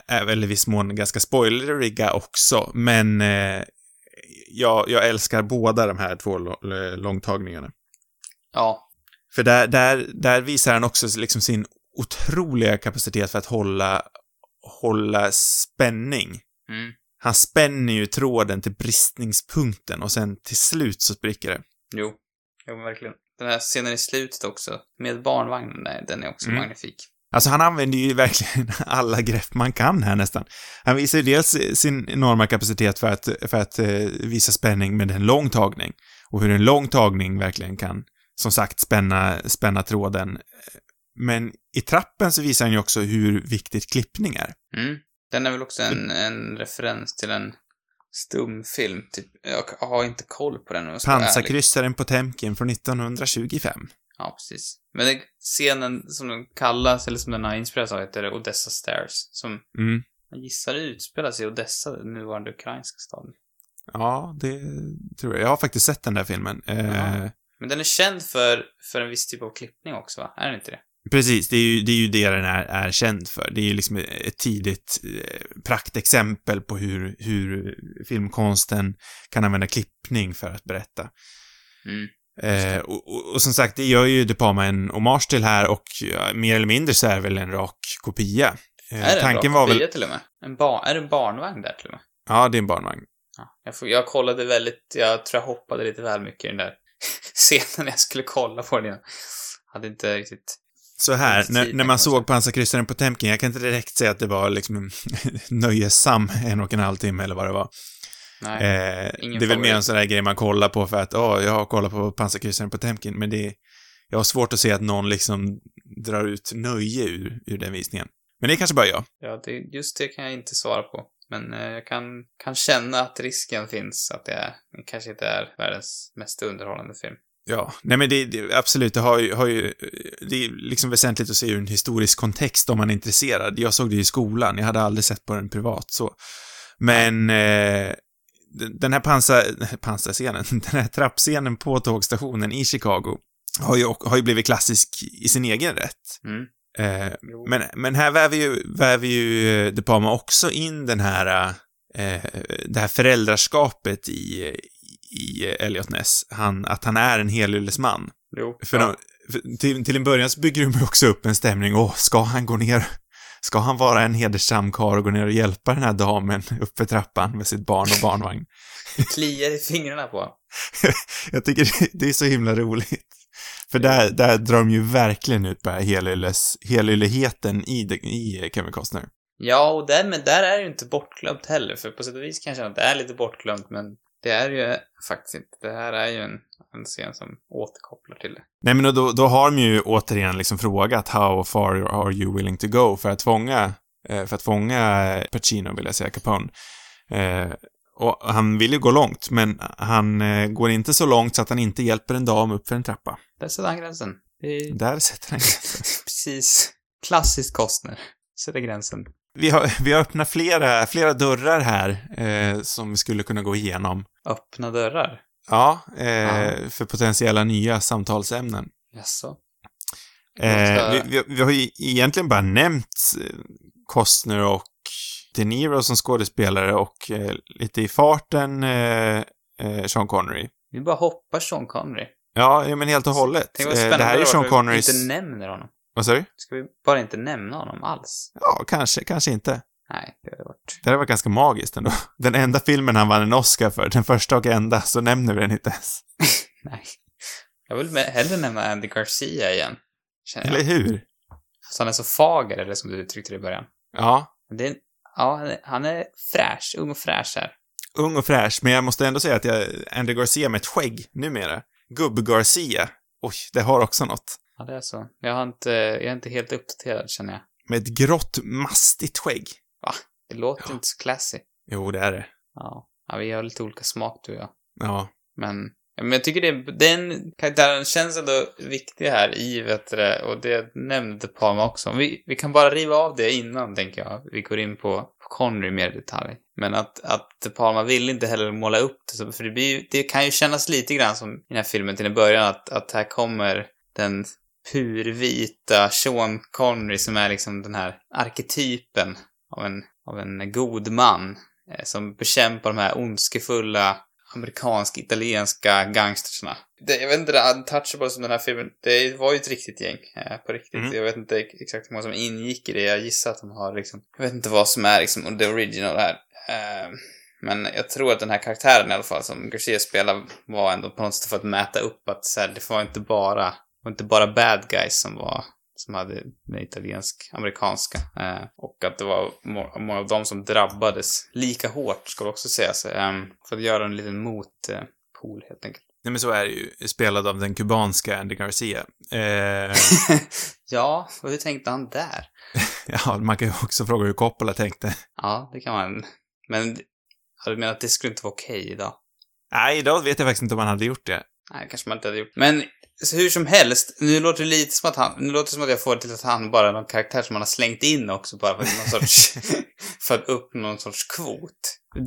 är väl i viss mån ganska spoileriga också, men eh, jag, jag älskar båda de här två l- långtagningarna. Ja. För där, där, där visar han också liksom sin otroliga kapacitet för att hålla, hålla spänning. Mm. Han spänner ju tråden till bristningspunkten och sen till slut så spricker det. Jo, ja, verkligen. Den här scenen i slutet också, med barnvagnen, nej, den är också mm. magnifik. Alltså han använder ju verkligen alla grepp man kan här nästan. Han visar ju dels sin enorma kapacitet för att, för att eh, visa spänning med en lång tagning. Och hur en lång tagning verkligen kan, som sagt, spänna, spänna tråden. Men i trappen så visar han ju också hur viktigt klippning är. Mm. Den är väl också en, en referens till en stumfilm. Typ. Jag har inte koll på den. Pansarkryssaren på Potemkin från nittonhundratjugofem. Ja, precis. Men den scenen som den kallas, eller som den har inspirerats av, heter Odessa Stairs. Som mm. man gissar utspelar sig i Odessa, den nuvarande ukrainska staden. Ja, det tror jag. Jag har faktiskt sett den där filmen. Ja. Eh... Men den är känd för, för en viss typ av klippning också, va? Är den inte det? Precis, det är ju det, är ju det den är, är känd för. Det är ju liksom ett tidigt praktexempel på hur, hur filmkonsten kan använda klippning för att berätta. Mm. Eh, och, och, och som sagt, det gör ju De Palma en hommage till här och ja, mer eller mindre så är väl en rak kopia. Eh, är det tanken en rak var kopia väl... till och med? En ba- är det en barnvagn där till och med? Ja, det är en barnvagn. Ja, jag, får, jag kollade väldigt, jag tror jag hoppade lite väl mycket i den där scenen när jag skulle kolla på den. Jag hade inte riktigt... Så här, när, när man såg Pansarkryssaren på Potemkin, jag kan inte direkt säga att det var liksom nöjesam en och en halv timme eller vad det var. Nej, eh, det är väl problem. Mer en sån där grej man kollar på för att oh, jag har kollat på Pansarkryssaren på Potemkin, men det är, jag har svårt att se att någon liksom drar ut nöje ur, ur den visningen. Men det är kanske bara jag. Ja, det, just det kan jag inte svara på. Men eh, jag kan, kan känna att risken finns att det, är, det kanske inte är världens mest underhållande film. Ja, nej men det, det absolut, det har ju, har ju det är liksom väsentligt att se ur en historisk kontext om man är intresserad. Jag såg det i skolan, jag hade aldrig sett på den privat så. Men eh, den här pansar, pansarscenen, den här trappscenen på tågstationen i Chicago har ju, har ju blivit klassisk i sin egen rätt. Mm. Eh, men, men här väver ju, väver ju De Palma också in den här, eh, det här föräldraskapet i i Elliot Ness, han, att han är en helhyllesman. Jo, för ja. de, för, till, till en början så bygger de också upp en stämning, åh, ska han gå ner, ska han vara en hedersam karl och gå ner och hjälpa den här damen upp för trappan med sitt barn och barnvagn. Kliar i fingrarna på. Jag tycker det, det är så himla roligt. För där, där drar de ju verkligen ut på helhylleheten i, i Kevin Costner. Ja, och där, men där är det ju inte bortglömt heller, för på sätt och vis kanske det är lite bortglömt, men det är ju faktiskt inte. Det här är ju en, en scen som återkopplar till det. Nej, men då, då har de ju återigen liksom frågat how far are you willing to go för att fånga, för att fånga Pacino, vill jag säga, Capone. Eh, och han vill ju gå långt, men han eh, går inte så långt så att han inte hjälper en dam upp för en trappa. Där sätter han gränsen. Är... Där sätter han gränsen. Precis. Klassisk Costner. Sätter gränsen. Vi har, vi har öppnat flera, flera dörrar här eh, som vi skulle kunna gå igenom. Öppna dörrar? Ja, eh, för potentiella nya samtalsämnen. Jaså. Eh, vi, vi, vi har ju egentligen bara nämnt Costner och De Niro som skådespelare och eh, lite i farten eh, eh, Sean Connery. Vi bara hoppar Sean Connery. Ja, men helt och hållet. Det, eh, det här är Sean Connerys... Vi inte nämner honom. Vad sa du? Ska vi bara inte nämna honom alls? Ja, kanske, kanske inte. Nej, det hade varit... Det hade varit ganska magiskt ändå. Den enda filmen han vann en Oscar för, den första och enda, så nämner vi den inte ens. Nej. Jag vill hellre nämna Andy Garcia igen. Eller hur? Alltså han är så fager, eller som du uttryckte det i början. Ja. Det är, ja, han är fräsch, ung och fräsch här. Ung och fräsch, men jag måste ändå säga att jag Andy Garcia med ett skägg numera. Gubb Garcia. Oj, det har också något. Ja, det är så. Jag, har inte, jag är inte helt uppdaterad, känner jag. Med ett grått, mastigt skägg. Va? Det låter ja. Inte så classy. Jo, det är det. Ja. Ja, vi har lite olika smak, du och jag. Ja. Men, men jag tycker det, den karaktären känns ändå viktig här i, vet du, och det nämnde Palma också. Vi, vi kan bara riva av det innan, tänker jag. Vi går in på, på Connery mer i detalj. Men att, att Palma vill inte heller måla upp det. För det, blir, det kan ju kännas lite grann som i den här filmen till en början. Att, att här kommer den purvita Sean Connery som är liksom den här arketypen av en, av en god man eh, som bekämpar de här ondskefulla amerikansk-italienska gangsterna. Det, jag vet inte, The Untouchables som den här filmen, det var ju ett riktigt gäng eh, på riktigt. Mm. Jag vet inte exakt hur många som ingick i det. Jag gissar att de har liksom, jag vet inte vad som är liksom the original här. Eh, men jag tror att den här karaktären i alla fall som Garcia spelar var ändå på något sätt för att mäta upp att så här, det var inte bara och inte bara bad guys som var som hade den italiensk-amerikanska. Eh, och att det var må- många av dem som drabbades lika hårt, skulle också sägas. Eh, för att göra en liten motpool, eh, helt enkelt. Nej, men så är det ju. Spelad av den kubanska Andy Garcia. Eh... ja, och hur tänkte han där? ja, man kan ju också fråga hur Coppola tänkte. ja, det kan man. Men du menar att det skulle inte vara okej idag? Nej, idag vet jag faktiskt inte om han hade gjort det. Nej, kanske man inte hade gjort. Men... Så hur som helst, nu låter det lite som att han, nu låter det som att jag får till att han bara är någon karaktär som man har slängt in också bara för någon sorts, för att uppnå någon sorts kvot.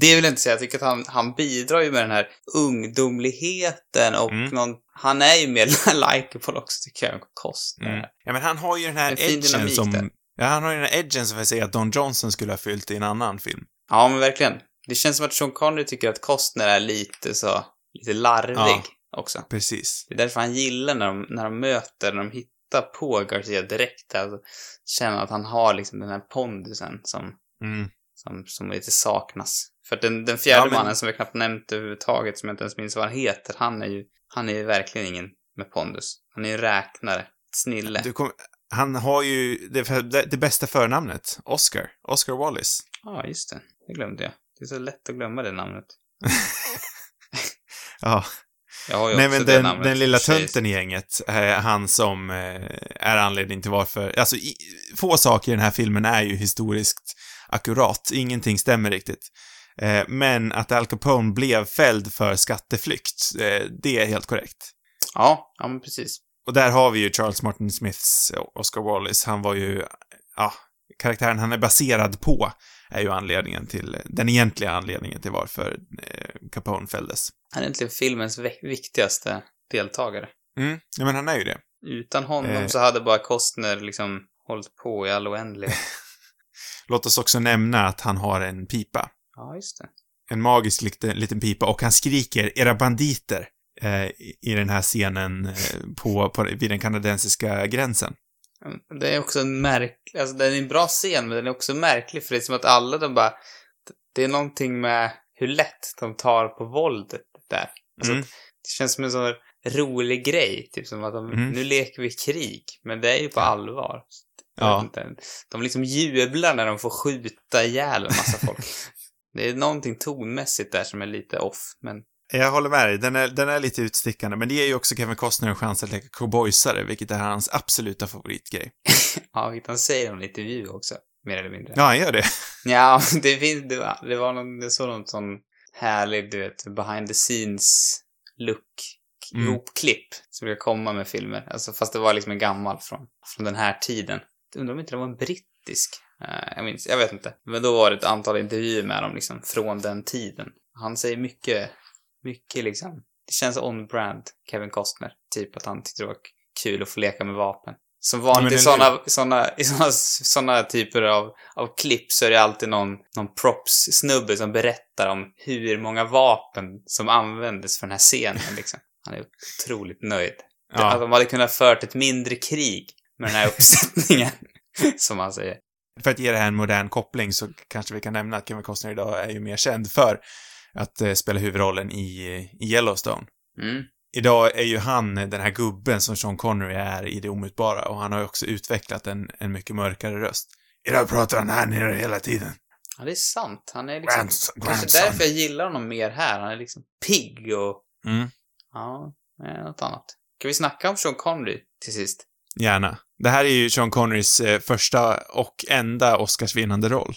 Det vill jag inte säga, jag tycker att han, han bidrar ju med den här ungdomligheten och mm. någon, han är ju mer likeable också tycker jag, Costner. Mm. Ja, men han har ju den här edgen som, ja, han har ju den här edgen som jag säger att Don Johnson skulle ha fyllt i en annan film. Ja, men verkligen. Det känns som att Sean Connery tycker att Costner är lite så, lite larvig. Ja. Också. Precis. Det är därför han gillar när de, när de möter, när de hittar på Garcia direkt, alltså, känner att han har liksom den här pondusen som, mm. som, som lite saknas. För att den, den fjärde ja, men... mannen som vi knappt nämnt överhuvudtaget, som jag inte ens minns vad han heter, han är ju, han är ju verkligen ingen med pondus. Han är ju en räknare, snille. Du kom... Han har ju det, det, det bästa förnamnet, Oscar. Oscar Wallace. Ja, ah, just det. Det glömde jag. Det är så lätt att glömma det namnet. ja. Nej, men den, den lilla tönten i gänget, eh, han som eh, är anledningen till varför... Alltså, i, få saker i den här filmen är ju historiskt akkurat. Ingenting stämmer riktigt. Eh, men att Al Capone blev fälld för skatteflykt, eh, det är helt korrekt. Ja, ja men precis. Och där har vi ju Charles Martin Smiths Oscar Wallace. Han var ju... Ja, karaktären han är baserad på är ju anledningen till... Den egentliga anledningen till varför eh, Capone fälldes. Han är egentligen filmens viktigaste deltagare. Mm, ja, men han är ju det. Utan honom eh. så hade bara Costner liksom hållit på i all oändlighet. Låt oss också nämna att han har en pipa. Ja, just det. En magisk liten, liten pipa. Och han skriker, era banditer, eh, i den här scenen eh, på, på, vid den kanadensiska gränsen. Det är också en märklig... Alltså, det är en bra scen, men den är också märklig. För det är som att alla de bara... Det är någonting med hur lätt de tar på våldet. Där. Alltså, mm. Det känns som en sån rolig grej, typ som att de, mm. nu leker vi krig, men det är ju på allvar. Ja. De liksom jublar när de får skjuta ihjäl en massa folk. Det är någonting tonmässigt där som är lite off, men... Jag håller med dig, den är, den är lite utstickande, men det ger ju också Kevin Costner en chans att leka cowboysare, vilket är hans absoluta favoritgrej. Ja, vilket han säger om lite intervju också, mer eller mindre. Ja, han gör det. Ja, det, finns, det, var, det var någon, det såg någon sån härlig, du vet, behind the scenes look, hopklipp mm. som brukar komma med filmer. Alltså, fast det var liksom en gammal från, från den här tiden. Jag undrar om inte det var en brittisk. Uh, jag minns, jag vet inte. Men då var det ett antal intervjuer med dem liksom från den tiden. Han säger mycket, mycket liksom. Det känns on-brand Kevin Costner. Typ att han tyckte det var kul att få leka med vapen. Som vanligt i sådana, sådana, sådana, sådana typer av, av klipp så är det alltid någon, någon props-snubbe som berättar om hur många vapen som användes för den här scenen. Liksom. Han är otroligt nöjd. Ja. Att de hade kunnat fört ett mindre krig med den här uppsättningen, som man säger. För att ge det här en modern koppling så kanske vi kan nämna att Kevin Costner idag är ju mer känd för att eh, spela huvudrollen i, i Yellowstone. Mm. Idag är ju han den här gubben som Sean Connery är i Det omutbara, och han har ju också utvecklat en, en mycket mörkare röst. Idag pratar han här nere hela tiden. Ja, det är sant. Han är liksom... Grandson, grandson. Kanske därför jag gillar honom mer här. Han är liksom pigg och... Mm. Ja, något annat. Kan vi snacka om Sean Connery till sist? Gärna. Det här är ju Sean Connerys eh, första och enda Oscarsvinnande roll.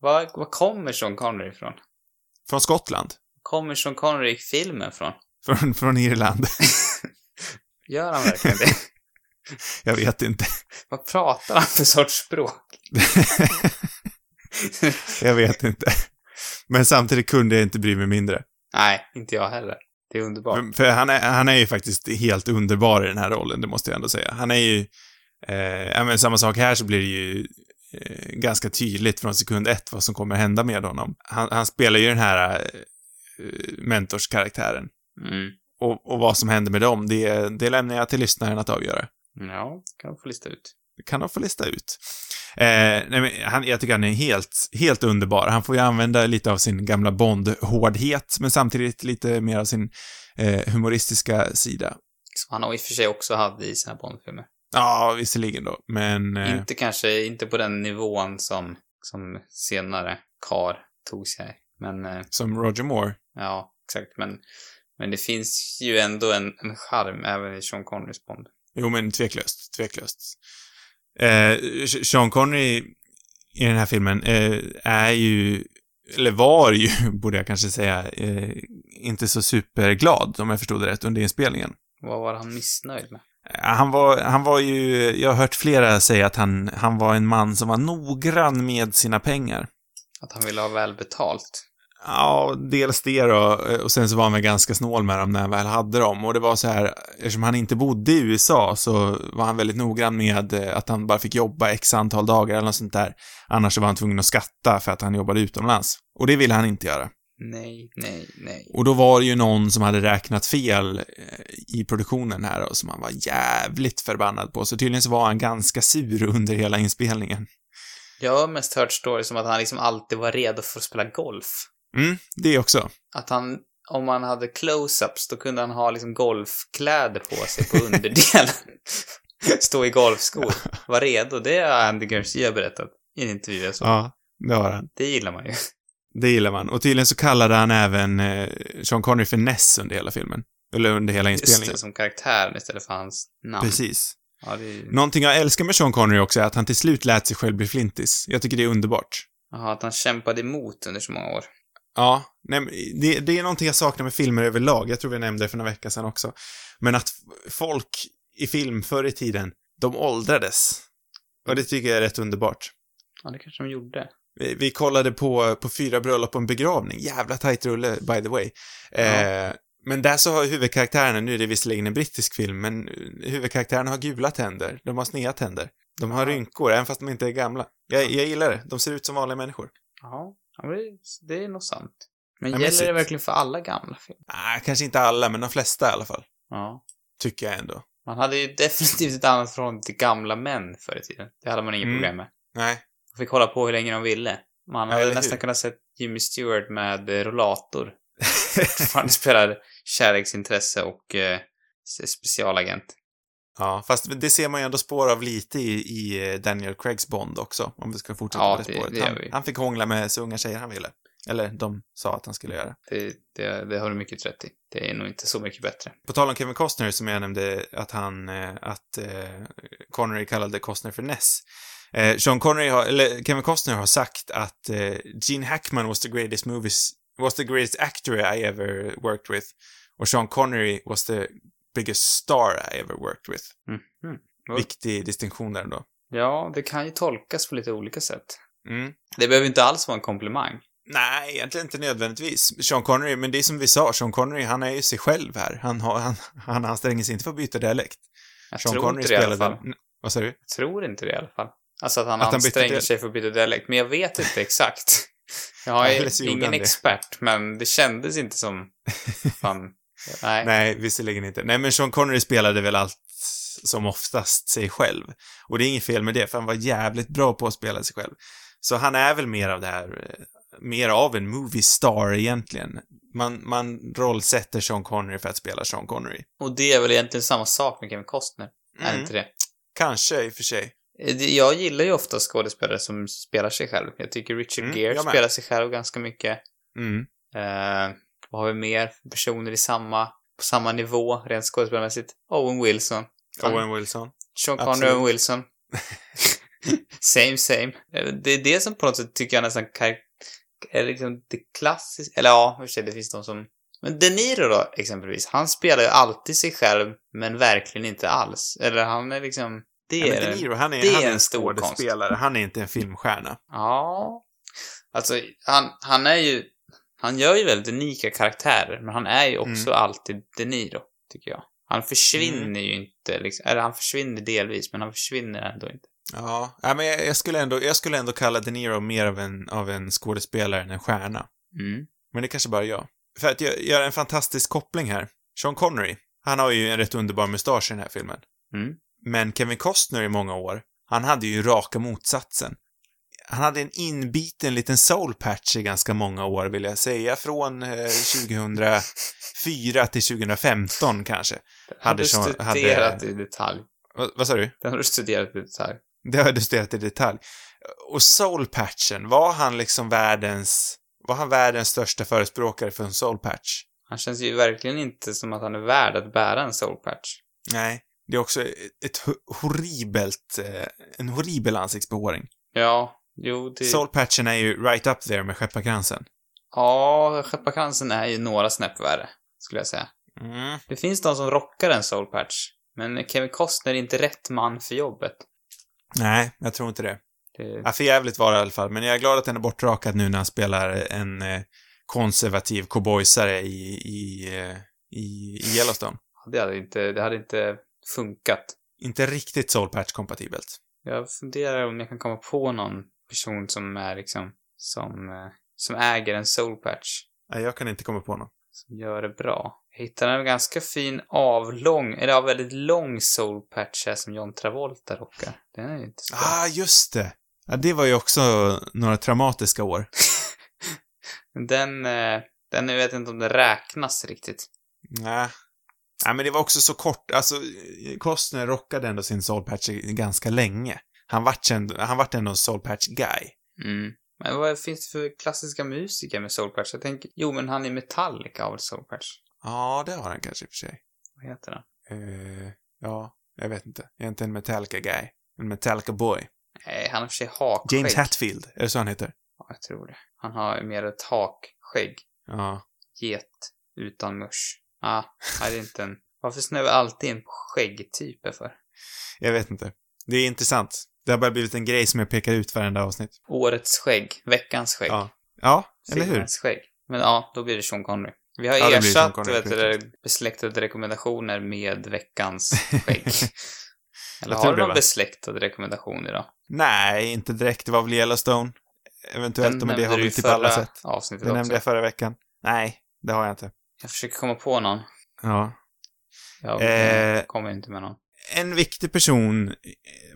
Var, var kommer Sean Connery ifrån? Från Skottland. Kommer Sean Connery i filmen från? Från, från Irland. Gör han verkligen det? Jag vet inte. Vad pratar han för sorts språk? Jag vet inte. Men samtidigt kunde jag inte bry mig mindre. Nej, inte jag heller. Det är underbart. För han är, han är ju faktiskt helt underbar i den här rollen, det måste jag ändå säga. Han är ju... Eh, men samma sak här så blir det ju eh, ganska tydligt från sekund ett vad som kommer hända med honom. Han, han spelar ju den här eh, mentorskaraktären. Mm. Och, och vad som händer med dem, det, det lämnar jag till lyssnaren att avgöra. Ja, kan de få lista ut. Kan de få lista ut. Eh, nej men han, jag tycker han är helt, helt underbar. Han får ju använda lite av sin gamla Bond-hårdhet, men samtidigt lite mer av sin eh, humoristiska sida. Som han i och för sig också hade i sina Bond-filmer. Ja, visserligen då, men... Eh... Inte kanske, inte på den nivån som, som senare Carr tog sig. Men, eh... Som Roger Moore. Ja, exakt, men... Men det finns ju ändå en, en charm även i Sean Connerys Bond. Jo, men tveklöst, tveklöst. Eh, Sean Connery i den här filmen eh, är ju, eller var ju, borde jag kanske säga, eh, inte så superglad, om jag förstod det rätt, under inspelningen. Vad var han missnöjd med? Han var, han var ju, jag har hört flera säga att han, han var en man som var noggrann med sina pengar. Att han ville ha välbetalt. Ja, dels det då. Och sen så var han väl ganska snål med dem när han väl hade dem. Och det var så här, eftersom han inte bodde i U S A så var han väldigt noggrann med att han bara fick jobba x antal dagar eller något sånt där. Annars så var han tvungen att skatta för att han jobbade utomlands. Och det ville han inte göra. Nej, nej, nej. Och då var det ju någon som hade räknat fel i produktionen här och som han var jävligt förbannad på. Så tydligen så var han ganska sur under hela inspelningen. Jag har mest hört stories som att han liksom alltid var redo för att spela golf. Mm, det också. Att han, om han hade close-ups, då kunde han ha liksom golfkläder på sig på underdelen. Stå i golfskor. Var redo, det har Andy Garcia berättat i en intervju jag såg. Ja, det har han. Det gillar man ju. Det gillar man. Och tydligen så kallade han även Sean Connery för Ness under hela filmen. Eller under hela inspelningen. Just det, som karaktären istället för hans namn. Precis. Ja, det är... Någonting jag älskar med Sean Connery också är att han till slut lät sig själv bli flintis. Jag tycker det är underbart. Jaha, att han kämpade emot under så många år. Ja, nej, det, det är någonting jag saknar med filmer överlag. Jag tror vi nämnde det för några veckor sedan också. Men att folk i film förr i tiden, de åldrades. Och det tycker jag är rätt underbart. Ja, det kanske de gjorde. Vi, vi kollade på, på fyra bröllop och en begravning. Jävla tajt rulle, by the way. Ja. Eh, men där så har huvudkaraktärerna, nu är det visserligen en brittisk film, men huvudkaraktärerna har gula tänder. De har sneda tänder. De har ja. rynkor, även fast de inte är gamla. Jag, jag gillar det. De ser ut som vanliga människor. Ja. Ja, det är nog sant. Men ja, gäller men det verkligen för alla gamla filmer? Nej, kanske inte alla, men de flesta i alla fall. Ja. Tycker jag ändå. Man hade ju definitivt ett annat förhållande till gamla män förr i tiden. Det hade man inga mm. problem med. Nej. Man fick hålla på hur länge de ville. Man hade ja, nästan hur? kunnat se Jimmy Stewart med rollator. Han spelade kärleksintresse och eh, specialagent. Ja, fast det ser man ju ändå spår av lite i, i Daniel Craigs Bond också, om vi ska fortsätta ja, på det, det spåret. Han, det han fick hångla med så unga tjejer han ville. Eller de sa att han skulle göra. Det, det, det har du mycket rätt i. Det är nog inte så mycket bättre. På tal om Kevin Costner som jag nämnde att han, att eh, Connery kallade Costner för Ness. Eh, Sean Connery har, eller Kevin Costner har sagt att eh, Gene Hackman was the greatest movies, was the greatest actor I ever worked with. Och Sean Connery was the biggest star I ever worked with. Mm. Mm. Viktig distinktion där då. Ja, det kan ju tolkas på lite olika sätt. Mm. Det behöver inte alls vara en komplimang. Nej, egentligen inte nödvändigtvis. Sean Connery, men det är som vi sa, Sean Connery, han är ju sig själv här. Han, har, han, han anstränger sig inte för att byta dialekt. Jag Sean tror Connery inte det, spelade, i alla fall. Vad säger du? Jag tror inte det i alla fall. Alltså att han, att han anstränger sig för att byta dialekt. Men jag vet inte exakt. Jag är ingen expert, men det kändes inte som... Fan. Nej. Nej, visserligen inte. Nej, men Sean Connery spelade väl allt som oftast sig själv. Och det är inget fel med det, för han var jävligt bra på att spela sig själv. Så han är väl mer av det här... Mer av en movie star egentligen. Man, man rollsätter Sean Connery för att spela Sean Connery. Och det är väl egentligen samma sak med Kevin Costner. Mm. Är det inte det? Kanske i och för sig. Jag gillar ju ofta skådespelare som spelar sig själv. Jag tycker Richard mm, Gere spelar sig själv ganska mycket. Mm. Eh, vad har vi mer? Personer i samma, på samma nivå rent skådespelarmässigt. Owen Wilson. Fan. Owen Wilson. Sean Connery och Owen Wilson. Same, same. Det är det som på något sätt tycker jag nästan kan... Är liksom det klassiska. Eller ja, hur ser det, finns de som... Men De Niro då, exempelvis. Han spelar ju alltid sig själv, men verkligen inte alls. Eller han är liksom... Det ja, är, De Niro, han är, det han är en, en skådespelare. Han är inte en filmstjärna. Ja. Alltså, han, han är ju... Han gör ju väldigt unika karaktärer. Men han är ju också mm. alltid De Niro, tycker jag. Han försvinner mm. ju inte. Liksom, eller han försvinner delvis, men han försvinner ändå inte. Ja, men jag skulle ändå, jag skulle ändå kalla De Niro mer av en, av en skådespelare än en stjärna. Mm. Men det kanske bara jag. För att jag gör en fantastisk koppling här. Sean Connery, han har ju en rätt underbar mustasch i den här filmen. Mm. Men Kevin Costner i många år, han hade ju raka motsatsen. Han hade en inbiten liten soul patch i ganska många år, vill jag säga. Från eh, tjugohundrafyra till tjugohundrafemton kanske. Den hade du studerat hade... i detalj. Vad, vad sa du? Den har du studerat i detalj. Det har du studerat i detalj. Och soulpatchen, var han liksom världens... Var han världens största förespråkare för en soulpatch? Han känns ju verkligen inte som att han är värd att bära en soulpatch. Nej, det är också ett horribelt... En horribel ansiktsbehåring. Ja, jo det... Soulpatchen är ju right up there med skepparkransen. Ja, skepparkransen är ju några snäpp värre, skulle jag säga. Mm. Det finns de som rockar en soulpatch. Men Kevin Costner är inte rätt man för jobbet. Nej, jag tror inte det. det... Ja, för jävligt var det i alla fall. Men jag är glad att den är bortrakad nu när han spelar en eh, konservativ cowboysare i, i, i, i Yellowstone. Det hade inte, det hade inte funkat. Inte riktigt soulpatch-kompatibelt. Jag funderar om jag kan komma på någon person som är liksom som, eh, som äger en soulpatch. Nej, jag kan inte komma på någon. Som gör det bra. Jag hittade en ganska fin avlång, eller av väldigt lång soulpatch här som John Travolta rockar. Den är ju inte så bra. Ah, just det. Ja, det var ju också några traumatiska år. den, den, jag vet inte om den räknas riktigt. Nej. Ja, men det var också så kort. Alltså, Costner rockade ändå sin soulpatch ganska länge. Han vart ändå, han vart ändå en soulpatch-guy. Mm. Men vad finns det för klassiska musiker med soulpatch? Jag tänker, jo men han är Metallica av soulpatch. Ja, det har han kanske i för sig. Vad heter han? Uh, ja, jag vet inte. Jag är inte en Metallica guy. En Metallica boy. Nej, han har för sig hakskägg. James Hetfield, är det så han heter? Ja, jag tror det. Han har mer ett hakskägg. Ja. Get utan musch. Ah, är det inte en... Varför snöver vi alltid in på skäggtyper för? Jag vet inte. Det är intressant. Det har bara blivit en grej som jag pekar ut varenda avsnitt. Årets skägg. Veckans skägg. Ja, ja eller hur? Skägg. Men ja, då blir det Sean Connery. Vi har ja, ersatt Connery, vet du, besläktade rekommendationer med veckans skägg. Eller har du någon besläktad rekommendation idag? Nej, inte direkt. Det var väl Yellowstone. Eventuellt, men det har vi typ alla sett. Avsnittet det också. Nämnde jag förra veckan. Nej, det har jag inte. Jag försöker komma på någon. Ja. Jag eh... kommer inte med någon. En viktig person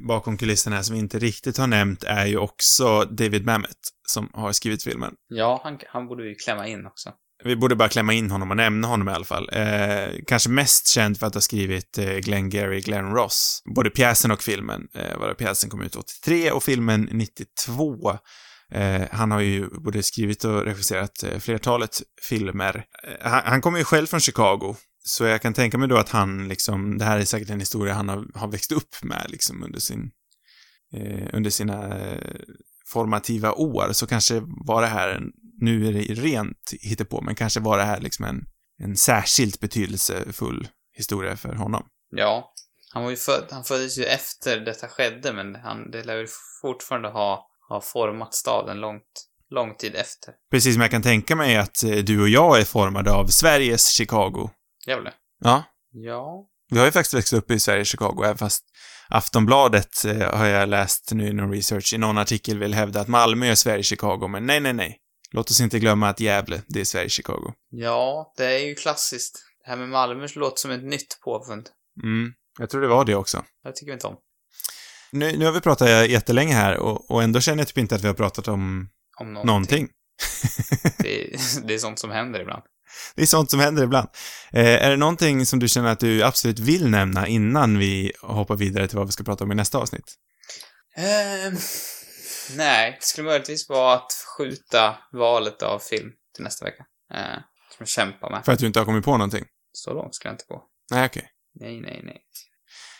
bakom kulisserna som vi inte riktigt har nämnt är ju också David Mamet som har skrivit filmen. Ja, han, han borde ju klämma in också. Vi borde bara klämma in honom och nämna honom i alla fall. Eh, kanske mest känd för att ha skrivit eh, Glengarry Glen Ross. Både pjäsen och filmen. Eh, var det pjäsen kom ut åttiotre och filmen nittiotvå. Eh, han har ju både skrivit och regisserat eh, flertalet filmer. Eh, han, han kommer ju själv från Chicago. Så jag kan tänka mig då att han liksom, det här är säkert en historia han har, har växt upp med liksom under sin eh, under sina eh, formativa år, så kanske var det här, nu är det rent hittepå, men kanske var det här liksom en, en särskilt betydelsefull historia för honom. Ja, han var ju född, han föddes ju efter detta skedde, men han, det lär ju fortfarande ha, ha format staden långt lång tid efter. Precis som jag kan tänka mig att du och jag är formade av Sveriges Chicago. Jävlar. Ja. Ja. Vi har ju faktiskt växt upp i Sverige, Chicago, även fast Aftonbladet eh, har jag läst nu i någon research, i någon artikel vill hävda att Malmö är Sverige, Chicago, men nej, nej, nej. Låt oss inte glömma att Gävle, det är Sverige, Chicago. Ja, det är ju klassiskt. Det här med Malmö låter som ett nytt påfund. Mm, jag tror det var det också. Jag tycker inte om. Nu, nu har vi pratat jättelänge här och, och ändå känner jag typ inte att vi har pratat om, om någonting. någonting. det, är, det är sånt som händer ibland. Det är sånt som händer ibland. Eh, är det någonting som du känner att du absolut vill nämna innan vi hoppar vidare till vad vi ska prata om i nästa avsnitt? Eh, nej, det skulle möjligtvis vara att skjuta valet av film till nästa vecka. Eh, som jag kämpar med. För att du inte har kommit på någonting? Så långt ska jag inte gå. Nej, okej. Okay. Nej, nej, nej.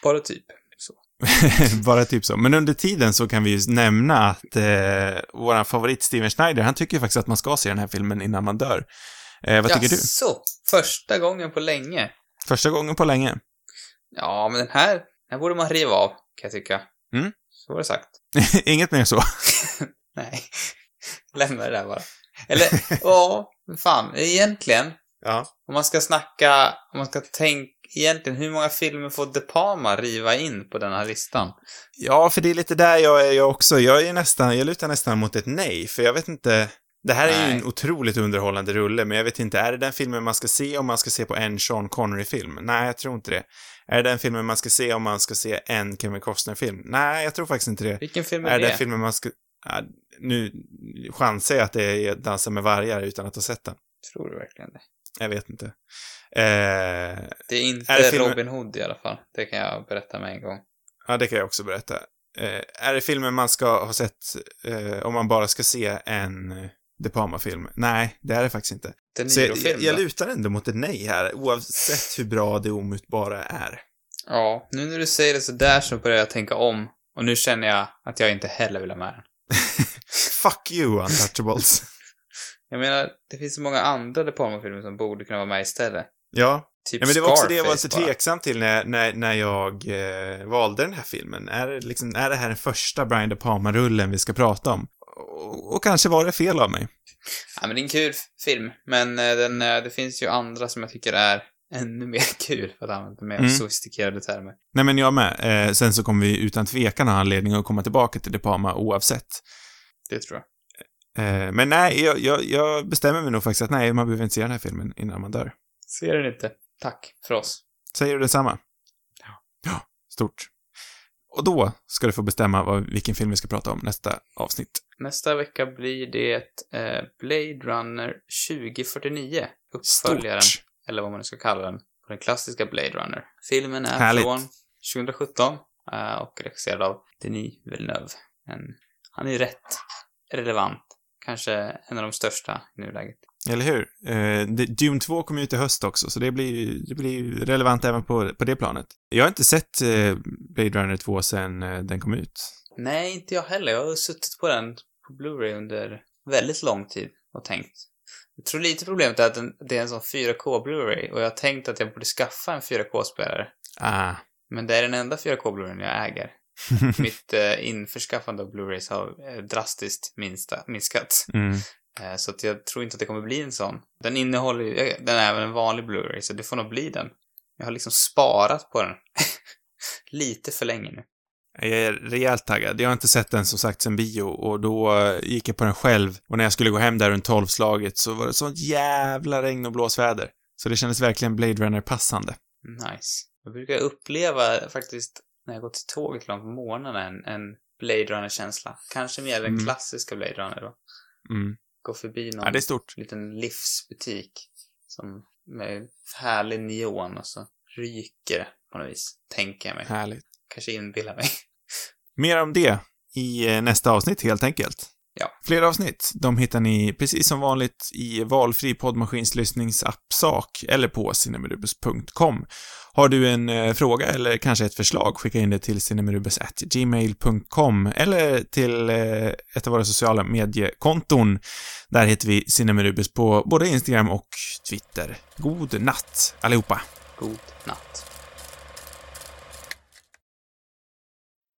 Bara typ så. Bara typ så. Men under tiden så kan vi ju nämna att eh, vår favorit Steven Schneider, han tycker faktiskt att man ska se den här filmen innan man dör. Eh, vad ja, tycker du? Så, första gången på länge. Första gången på länge. Ja, men den här, den här borde man riva av, kan jag tycka. Mm. Så var det sagt. Inget mer så. Nej. Lämna det där bara. Eller, ja, fan, egentligen. Ja. Om man ska snacka, om man ska tänka egentligen, hur många filmer får De Palma riva in på den här listan? Ja, för det är lite där jag är jag också. Jag är nästan, jag lutar nästan mot ett nej, för jag vet inte. Det här är Nej. ju en otroligt underhållande rulle, men jag vet inte, är det den filmen man ska se om man ska se på en Sean Connery-film? Nej, jag tror inte det. Är det den filmen man ska se om man ska se en Kevin Costner-film? Nej, jag tror faktiskt inte det. Vilken film är, är det? Är den filmen man ska... Ja, nu chansar jag att det är Dansa med vargar utan att ha sett den. Tror du verkligen det? Jag vet inte. Eh... Det är inte är det filmen... Robin Hood i alla fall. Det kan jag berätta med en gång. Ja, det kan jag också berätta. Eh, är det filmen man ska ha sett eh, om man bara ska se en... De Palma-film. Nej, det är det faktiskt inte. Så jag, jag, jag lutar ändå mot ett nej här, oavsett hur bra det omutbara är. Ja, nu när du säger det så där så börjar jag tänka om. Och nu känner jag att jag inte heller vill ha med den. Fuck you, Untouchables. Jag menar, det finns så många andra De Palma-filmer som borde kunna vara med istället. Ja. Typ ja, men det var också det jag var lite tveksam till när, när, när jag eh, valde den här filmen. Är, liksom, är det här den första Brian De Palma-rullen vi ska prata om? Och, och kanske var det fel av mig. Ja, men det är en kul film. Men eh, den, eh, det finns ju andra som jag tycker är ännu mer kul, för att använda mer mm. sofistikerade termer. Nej, men jag med. Eh, sen så kommer vi utan tvekan ha anledning att komma tillbaka till De Palma oavsett. Det tror jag. Eh, men nej, jag, jag, jag bestämmer mig nog faktiskt att nej, man behöver inte se den här filmen innan man dör. Ser den inte. Tack för oss. Säger du detsamma? Ja. Ja, stort. Och då ska du få bestämma vad, vilken film vi ska prata om nästa avsnitt. Nästa vecka blir det eh, Blade Runner tjugo fyrtionio. Uppföljaren, stort. Eller vad man nu ska kalla den. Den klassiska Blade Runner. Filmen är härligt. Från tjugosjutton eh, och regisserad av Denis Villeneuve. En, han är ju rätt relevant. Kanske en av de största i nuläget. Eller hur? Eh, Dune två kommer ju ut i höst också, så det blir, det blir relevant även på, på det planet. Jag har inte sett eh, Blade Runner två sedan eh, den kom ut. Nej, inte jag heller. Jag har suttit på den på Blu-ray under väldigt lång tid och tänkt. Jag tror lite problemet är att den, det är en sån fyra K Blu-ray och jag har tänkt att jag borde skaffa en fyra K-spelare. Ah. Men det är den enda fyra K Blu-rayen jag äger. Mitt eh, införskaffande av Blu-rays har eh, drastiskt minsta, minskat. Mm. Så att jag tror inte att det kommer bli en sån. Den innehåller ju, den är även en vanlig Blu-ray, så det får nog bli den. Jag har liksom sparat på den lite för länge nu. Jag är rejält taggad. Jag har inte sett den som sagt sen bio, och då gick jag på den själv. Och när jag skulle gå hem där runt tolvslaget så var det sånt jävla regn och blåsväder. Så det kändes verkligen Blade Runner-passande. Nice. Jag brukar uppleva faktiskt när jag går till tåget långt på morgonen en, en Blade Runner-känsla. Kanske mer den mm. klassiska Blade Runner då. Mm. Gå förbi någon ja, det är stort. Liten livsbutik som med härlig neon och så ryker på något vis, tänker jag mig. Härligt. Kanske inbillar mig. Mer om det i nästa avsnitt helt enkelt. Ja. Flera avsnitt, de hittar ni precis som vanligt i valfri poddmaskinslyssningsapp sak eller på Cinemadubbus punkt com. Har du en eh, fråga eller kanske ett förslag, skicka in det till cinemadubbus at gmail punkt com eller till eh, ett av våra sociala mediekonton. Där heter vi Cinemadubbus på både Instagram och Twitter. God natt allihopa. God natt.